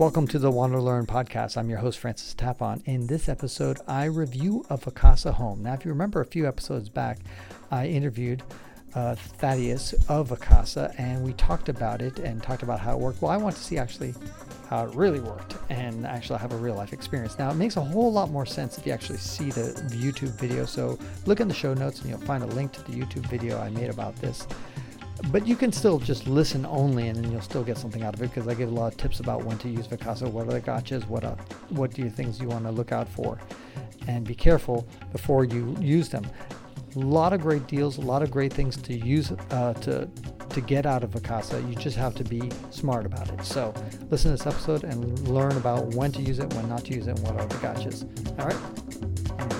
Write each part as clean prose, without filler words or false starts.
Welcome to the WanderLearn podcast. I'm your host, Francis Tapon. In this episode, I review a Vacasa home. Now, if you remember a few episodes back, I interviewed Thaddeus of Vacasa, and we talked about it and talked about how it worked. Well, I want to see actually how it really worked and actually have a real life experience. Now, it makes a whole lot more sense if you actually see the YouTube video. So look in the show notes and you'll find a link to the YouTube video I made about this. But you can still just listen only, and then you'll still get something out of it, because I give a lot of tips about when to use Vacasa, what are the gotchas, what do you things you want to look out for, and be careful before you use them. A lot of great deals, a lot of great things to use to get out of Vacasa. You just have to be smart about it. So listen to this episode and learn about when to use it, when not to use it, and what are the gotchas. All right.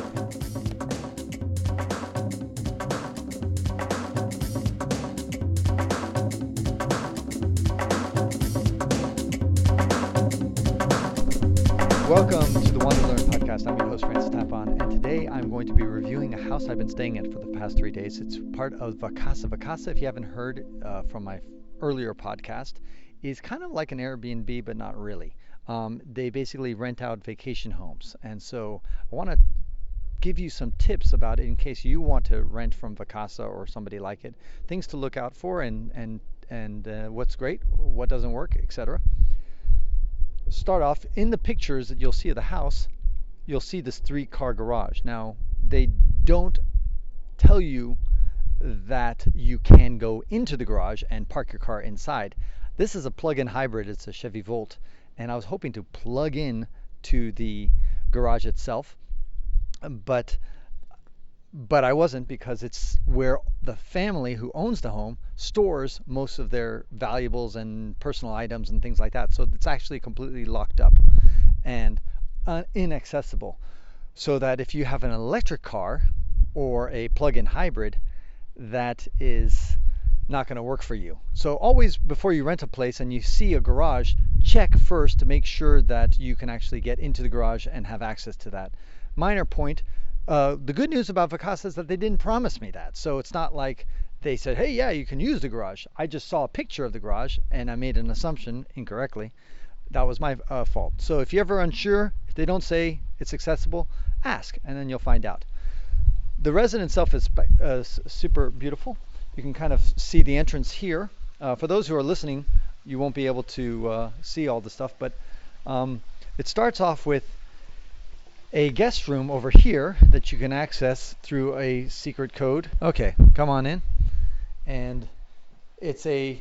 Welcome to the WanderLearn podcast. I'm your host, Francis Tapon, and today I'm going to be reviewing a house I've been staying at for the past 3 days. It's part of Vacasa. Vacasa, if you haven't heard from my earlier podcast, is kind of like an Airbnb, but not really. They basically rent out vacation homes, and so I want to give you some tips about it in case you want to rent from Vacasa or somebody like it. Things to look out for, and what's great, what doesn't work, etc. Start off, in the pictures that you'll see of the house, you'll see this 3-car garage. Now, they don't tell you that you can go into the garage and park your car inside. This is a plug-in hybrid. It's a Chevy Volt, and I was hoping to plug in to the garage itself, but I wasn't, because it's where the family who owns the home stores most of their valuables and personal items and things like that. So it's actually completely locked up and inaccessible, so that if you have an electric car or a plug-in hybrid, that is not going to work for you. So always, before you rent a place and you see a garage, check first to make sure that you can actually get into the garage and have access to that. Minor point. The good news about Vacasa is that they didn't promise me that. So it's not like they said, hey, yeah, you can use the garage. I just saw a picture of the garage and I made an assumption incorrectly. That was my fault. So if you're ever unsure, if they don't say it's accessible, ask, and then you'll find out. The residence itself is super beautiful. You can kind of see the entrance here. For those who are listening, you won't be able to see all the stuff, but it starts off with a guest room over here that you can access through a secret code. Okay, come on in. And it's a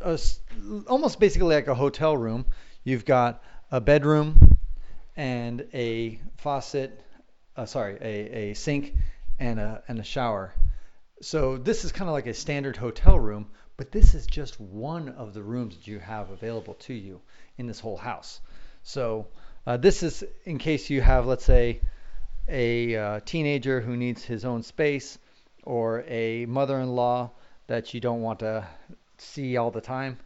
almost basically like a hotel room. You've got a bedroom and a faucet, a sink and a shower. So this is kind of like a standard hotel room, but this is just one of the rooms that you have available to you in this whole house. So this is in case you have, let's say, a teenager who needs his own space, or a mother-in-law that you don't want to see all the time.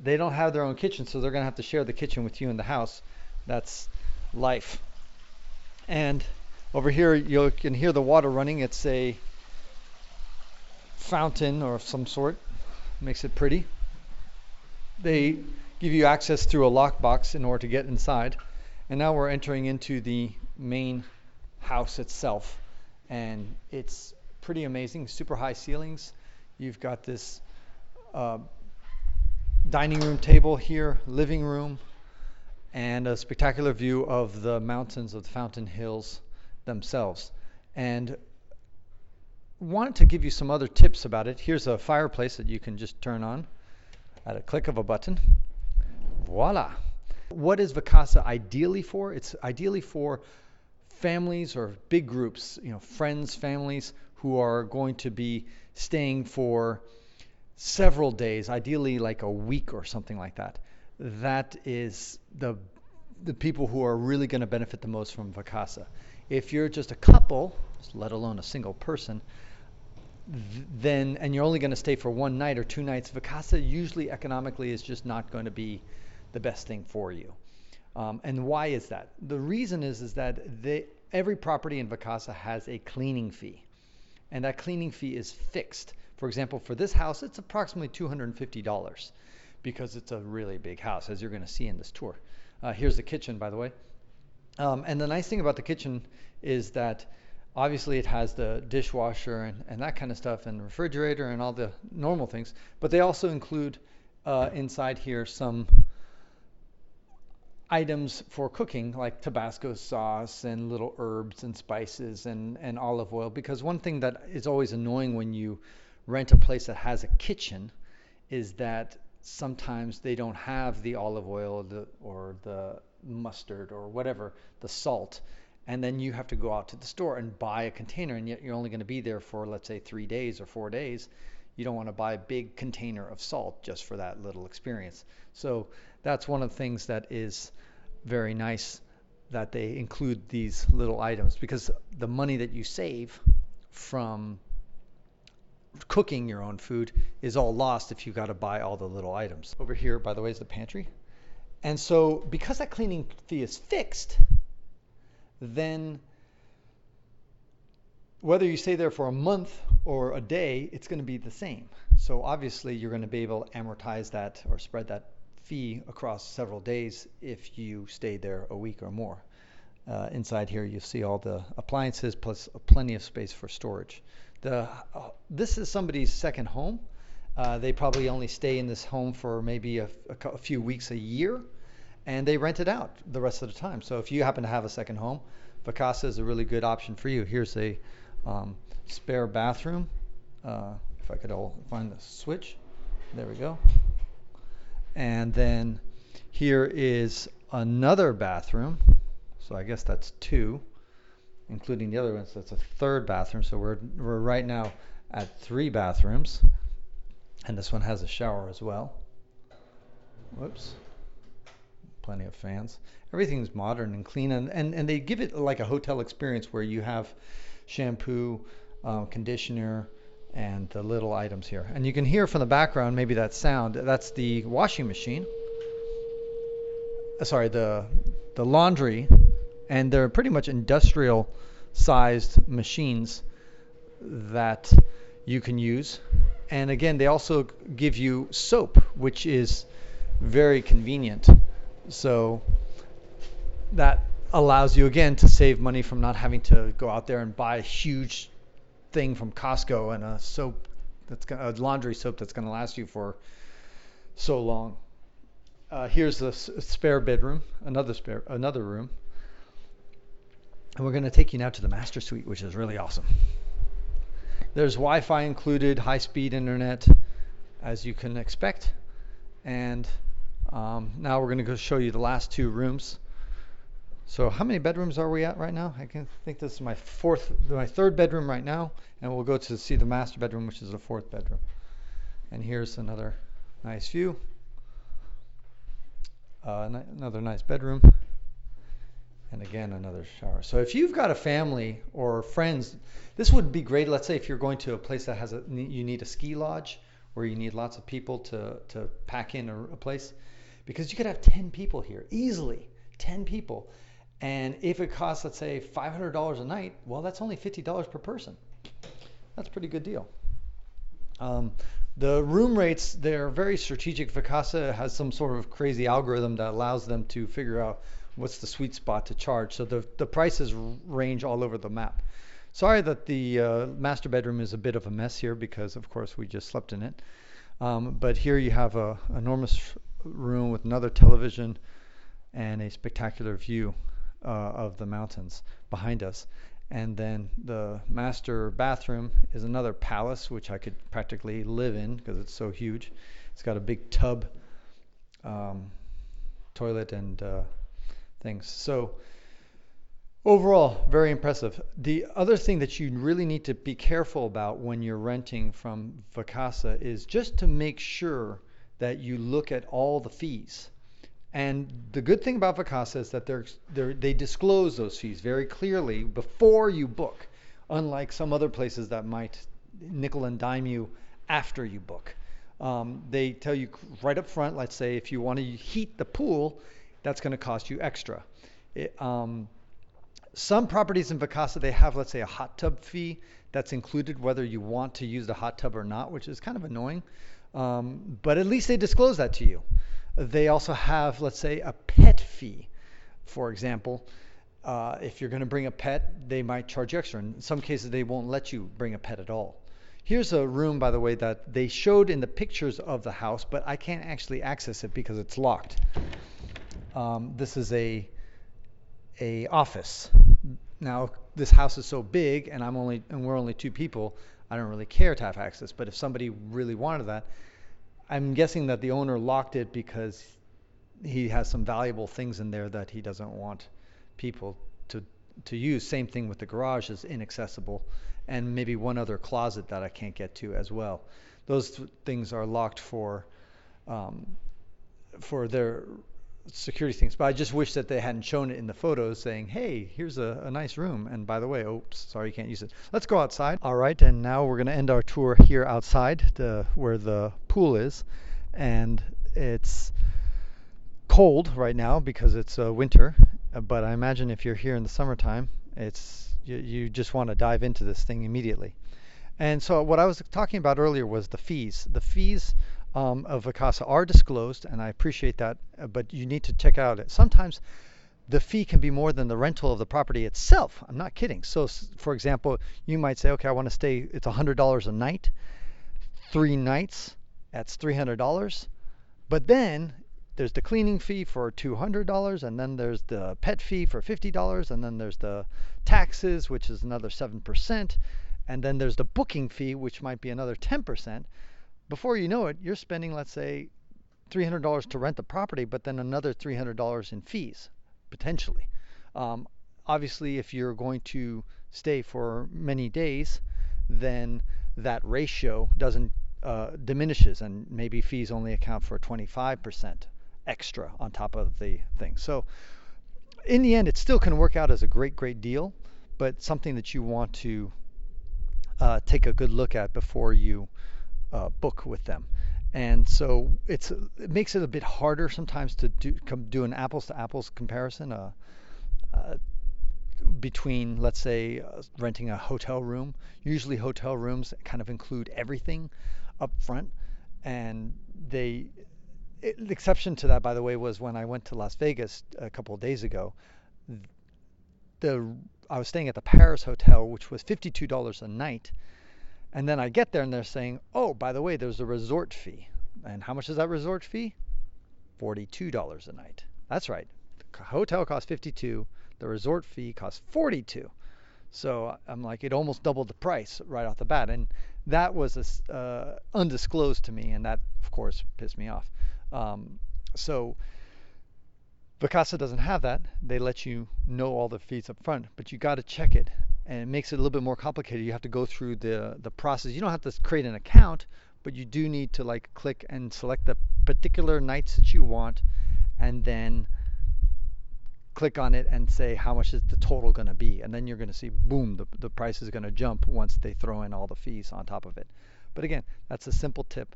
They don't have their own kitchen, so they're going to have to share the kitchen with you in the house. That's life. And over here, you can hear the water running. It's a fountain or some sort. Makes it pretty. They give you access through a lockbox in order to get inside. And now we're entering into the main house itself, and it's pretty amazing. Super high ceilings. You've got this dining room table here, living room, and a spectacular view of the mountains of the Fountain Hills themselves. And wanted to give you some other tips about it. Here's a fireplace that you can just turn on at a click of a button. Voila! What is Vacasa ideally for? It's ideally for families or big groups, friends, families who are going to be staying for several days, ideally like a week or something like that. That is the people who are really going to benefit the most from Vacasa. If you're just a couple, let alone a single person, then and you're only going to stay for one night or two nights, Vacasa usually economically is just not going to be the best thing for you. And why is that? The reason is that every property in Vacasa has a cleaning fee, and that cleaning fee is fixed. For example, for this house, it's approximately $250. because it's a really big house, as you're going to see in this tour. Here's the kitchen, by the way. And the nice thing about the kitchen is that obviously it has the dishwasher and that kind of stuff, and the refrigerator and all the normal things, but they also include inside here some items for cooking, like Tabasco sauce and little herbs and spices and olive oil. Because one thing that is always annoying when you rent a place that has a kitchen is that sometimes they don't have the olive oil or the mustard or whatever, the salt, and then you have to go out to the store and buy a container, and yet you're only going to be there for, let's say, 3 days or 4 days. You don't want to buy a big container of salt just for that little experience. So that's one of the things that is very nice, that they include these little items, because the money that you save from cooking your own food is all lost if you got to buy all the little items. Over here, by the way, is the pantry. And so because that cleaning fee is fixed, then whether you stay there for a month or a day, it's going to be the same. So obviously you're going to be able to amortize that or spread that fee across several days if you stay there a week or more. Inside here you see all the appliances, plus plenty of space for storage. This is somebody's second home. They probably only stay in this home for maybe a few weeks a year, and they rent it out the rest of the time. So if you happen to have a second home, Vacasa is a really good option for you. Here's a spare bathroom. If I could all find the switch, there we go. And then here is another bathroom, so I guess that's two, including the other one, so that's a third bathroom. So we're right now at three bathrooms, and this one has a shower as well. Whoops, plenty of fans. Everything's modern and clean, and they give it like a hotel experience where you have shampoo, conditioner, and the little items here. And you can hear from the background, maybe that sound, that's the washing machine. Sorry, the laundry. And they're pretty much industrial sized machines that you can use. And again, they also give you soap, which is very convenient. So that allows you again to save money from not having to go out there and buy a huge thing from Costco and a laundry soap that's going to last you for so long. Here's the spare bedroom, another room, and we're going to take you now to the master suite, which is really awesome. There's Wi-Fi included, high-speed internet, as you can expect, and now we're going to go show you the last two rooms. So how many bedrooms are we at right now? I think this is my third bedroom right now, and we'll go to see the master bedroom, which is the fourth bedroom. And here's another nice view, another nice bedroom, and again another shower. So if you've got a family or friends, this would be great. Let's say if you're going to a place that you need a ski lodge, where you need lots of people to pack in a place, because you could have 10 people here easily, 10 people. And if it costs, let's say, $500 a night, well, that's only $50 per person. That's a pretty good deal. The room rates, they're very strategic. Vacasa has some sort of crazy algorithm that allows them to figure out what's the sweet spot to charge. So the prices range all over the map. Sorry that the master bedroom is a bit of a mess here, because of course we just slept in it. But here you have an enormous room with another television and a spectacular view of the mountains behind us. And then the master bathroom is another palace, which I could practically live in because it's so huge. It's got a big tub, toilet, and things. So overall, very impressive. The other thing that you really need to be careful about when you're renting from Vacasa is just to make sure that you look at all the fees. And the good thing about Vacasa is that they disclose those fees very clearly before you book, unlike some other places that might nickel and dime you after you book. They tell you right up front, let's say if you want to heat the pool, that's going to cost you extra. Some properties in Vacasa, they have, let's say, a hot tub fee that's included whether you want to use the hot tub or not, which is kind of annoying. But at least they disclose that to you. They also have, let's say, a pet fee, for example. If you're going to bring a pet, they might charge you extra. In some cases, they won't let you bring a pet at all. Here's a room, by the way, that they showed in the pictures of the house, but I can't actually access it because it's locked. This is a office. Now, this house is so big, and we're only two people. I don't really care to have access, but if somebody really wanted that, I'm guessing that the owner locked it because he has some valuable things in there that he doesn't want people to use. Same thing with the garage is inaccessible, and maybe one other closet that I can't get to as well. Those things are locked for their security things. But I just wish that they hadn't shown it in the photos saying, hey, here's a nice room. And by the way, oops, sorry, you can't use it. Let's go outside. All right, and now we're going to end our tour here outside where the pool is. And it's cold right now because it's winter. But I imagine if you're here in the summertime, you just want to dive into this thing immediately. And so what I was talking about earlier was the fees. The fees of Vacasa are disclosed, and I appreciate that, but you need to check out it. Sometimes the fee can be more than the rental of the property itself. I'm not kidding. So, for example, you might say, okay, I want to stay, it's $100 a night, 3 nights, that's $300. But then there's the cleaning fee for $200, and then there's the pet fee for $50, and then there's the taxes, which is another 7%, and then there's the booking fee, which might be another 10%. Before you know it, you're spending, let's say, $300 to rent the property, but then another $300 in fees, potentially. Obviously, if you're going to stay for many days, then that ratio diminishes, and maybe fees only account for 25%. Extra on top of the thing. So in the end, it still can work out as a great deal, but something that you want to take a good look at before you book with them. And so it makes it a bit harder sometimes to do an apples to apples comparison between, let's say, renting a hotel room. Usually hotel rooms kind of include everything up front, and the exception to that, by the way, was when I went to Las Vegas a couple of days ago. I was staying at the Paris Hotel, which was $52 a night. And then I get there and they're saying, oh, by the way, there's a resort fee. And how much is that resort fee? $42 a night. That's right. The hotel costs $52. The resort fee costs $42. So I'm like, it almost doubled the price right off the bat. And that was undisclosed to me. And that, of course, pissed me off. So Vacasa doesn't have that. They let you know all the fees up front, but you got to check it, and it makes it a little bit more complicated. You have to go through the process. You don't have to create an account, but you do need to like click and select the particular nights that you want, and then click on it and say how much is the total going to be, and then you're going to see, boom, the price is going to jump once they throw in all the fees on top of it. But again, that's a simple tip.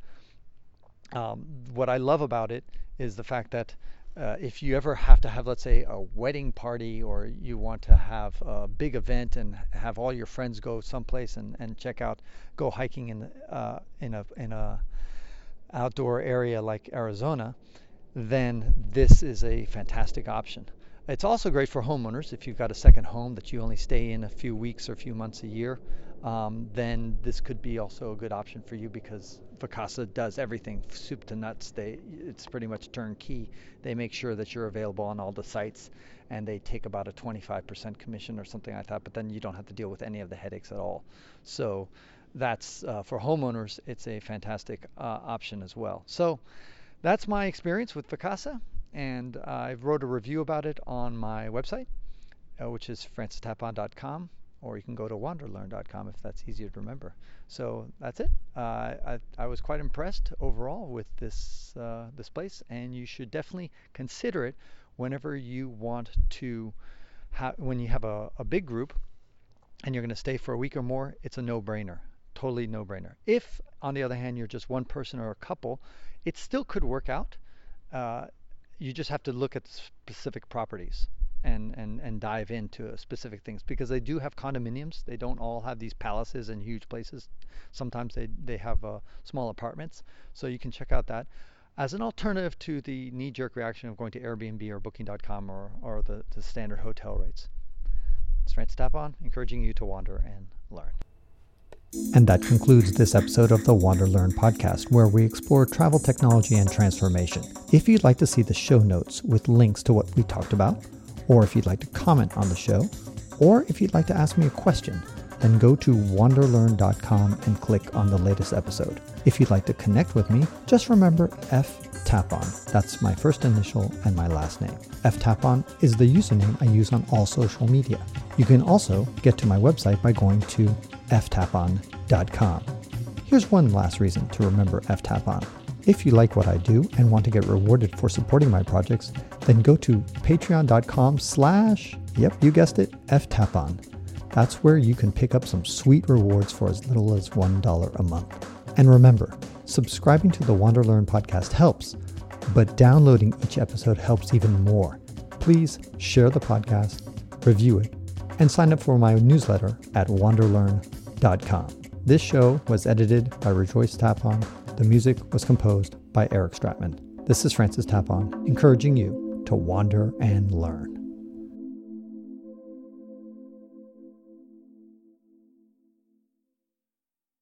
What I love about it is the fact that if you ever have to have, let's say, a wedding party, or you want to have a big event and have all your friends go someplace and check out, go hiking in a outdoor area like Arizona, then this is a fantastic option. It's also great for homeowners. If you've got a second home that you only stay in a few weeks or a few months a year, then this could be also a good option for you, because Vacasa does everything soup to nuts. It's pretty much turnkey. They make sure that you're available on all the sites, and they take about a 25% commission or something like that, but then you don't have to deal with any of the headaches at all. So that's for homeowners, it's a fantastic option as well. So that's my experience with Vacasa, and I wrote a review about it on my website, which is francistapon.com. Or you can go to WanderLearn.com if that's easier to remember. So that's it. I was quite impressed overall with this place, and you should definitely consider it whenever you want to, when you have a big group and you're going to stay for a week or more. It's a no-brainer, totally no-brainer. If, on the other hand, you're just one person or a couple, it still could work out. You just have to look at specific properties. and dive into specific things, because they do have condominiums. They don't all have these palaces and huge places. Sometimes they have small apartments. So you can check out that as an alternative to the knee-jerk reaction of going to Airbnb or Booking.com or the standard hotel rates. It's Francis Tapon, encouraging you to wander and learn. And that concludes this episode of the WanderLearn podcast, where we explore travel technology and transformation. If you'd like to see the show notes with links to what we talked about, or if you'd like to comment on the show, or if you'd like to ask me a question, then go to WanderLearn.com and click on the latest episode. If you'd like to connect with me, just remember F. Tapon. That's my first initial and my last name. F. Tapon is the username I use on all social media. You can also get to my website by going to ftapon.com. Here's one last reason to remember F. Tapon. If you like what I do and want to get rewarded for supporting my projects, then go to patreon.com/ yep, you guessed it, F. Tapon. That's where you can pick up some sweet rewards for as little as $1 a month. And remember, subscribing to the WanderLearn podcast helps, but downloading each episode helps even more. Please share the podcast, review it, and sign up for my newsletter at wanderlearn.com. This show was edited by Rejoice Tapon. The music was composed by Eric Stratman. This is Francis Tapon, encouraging you to wander and learn.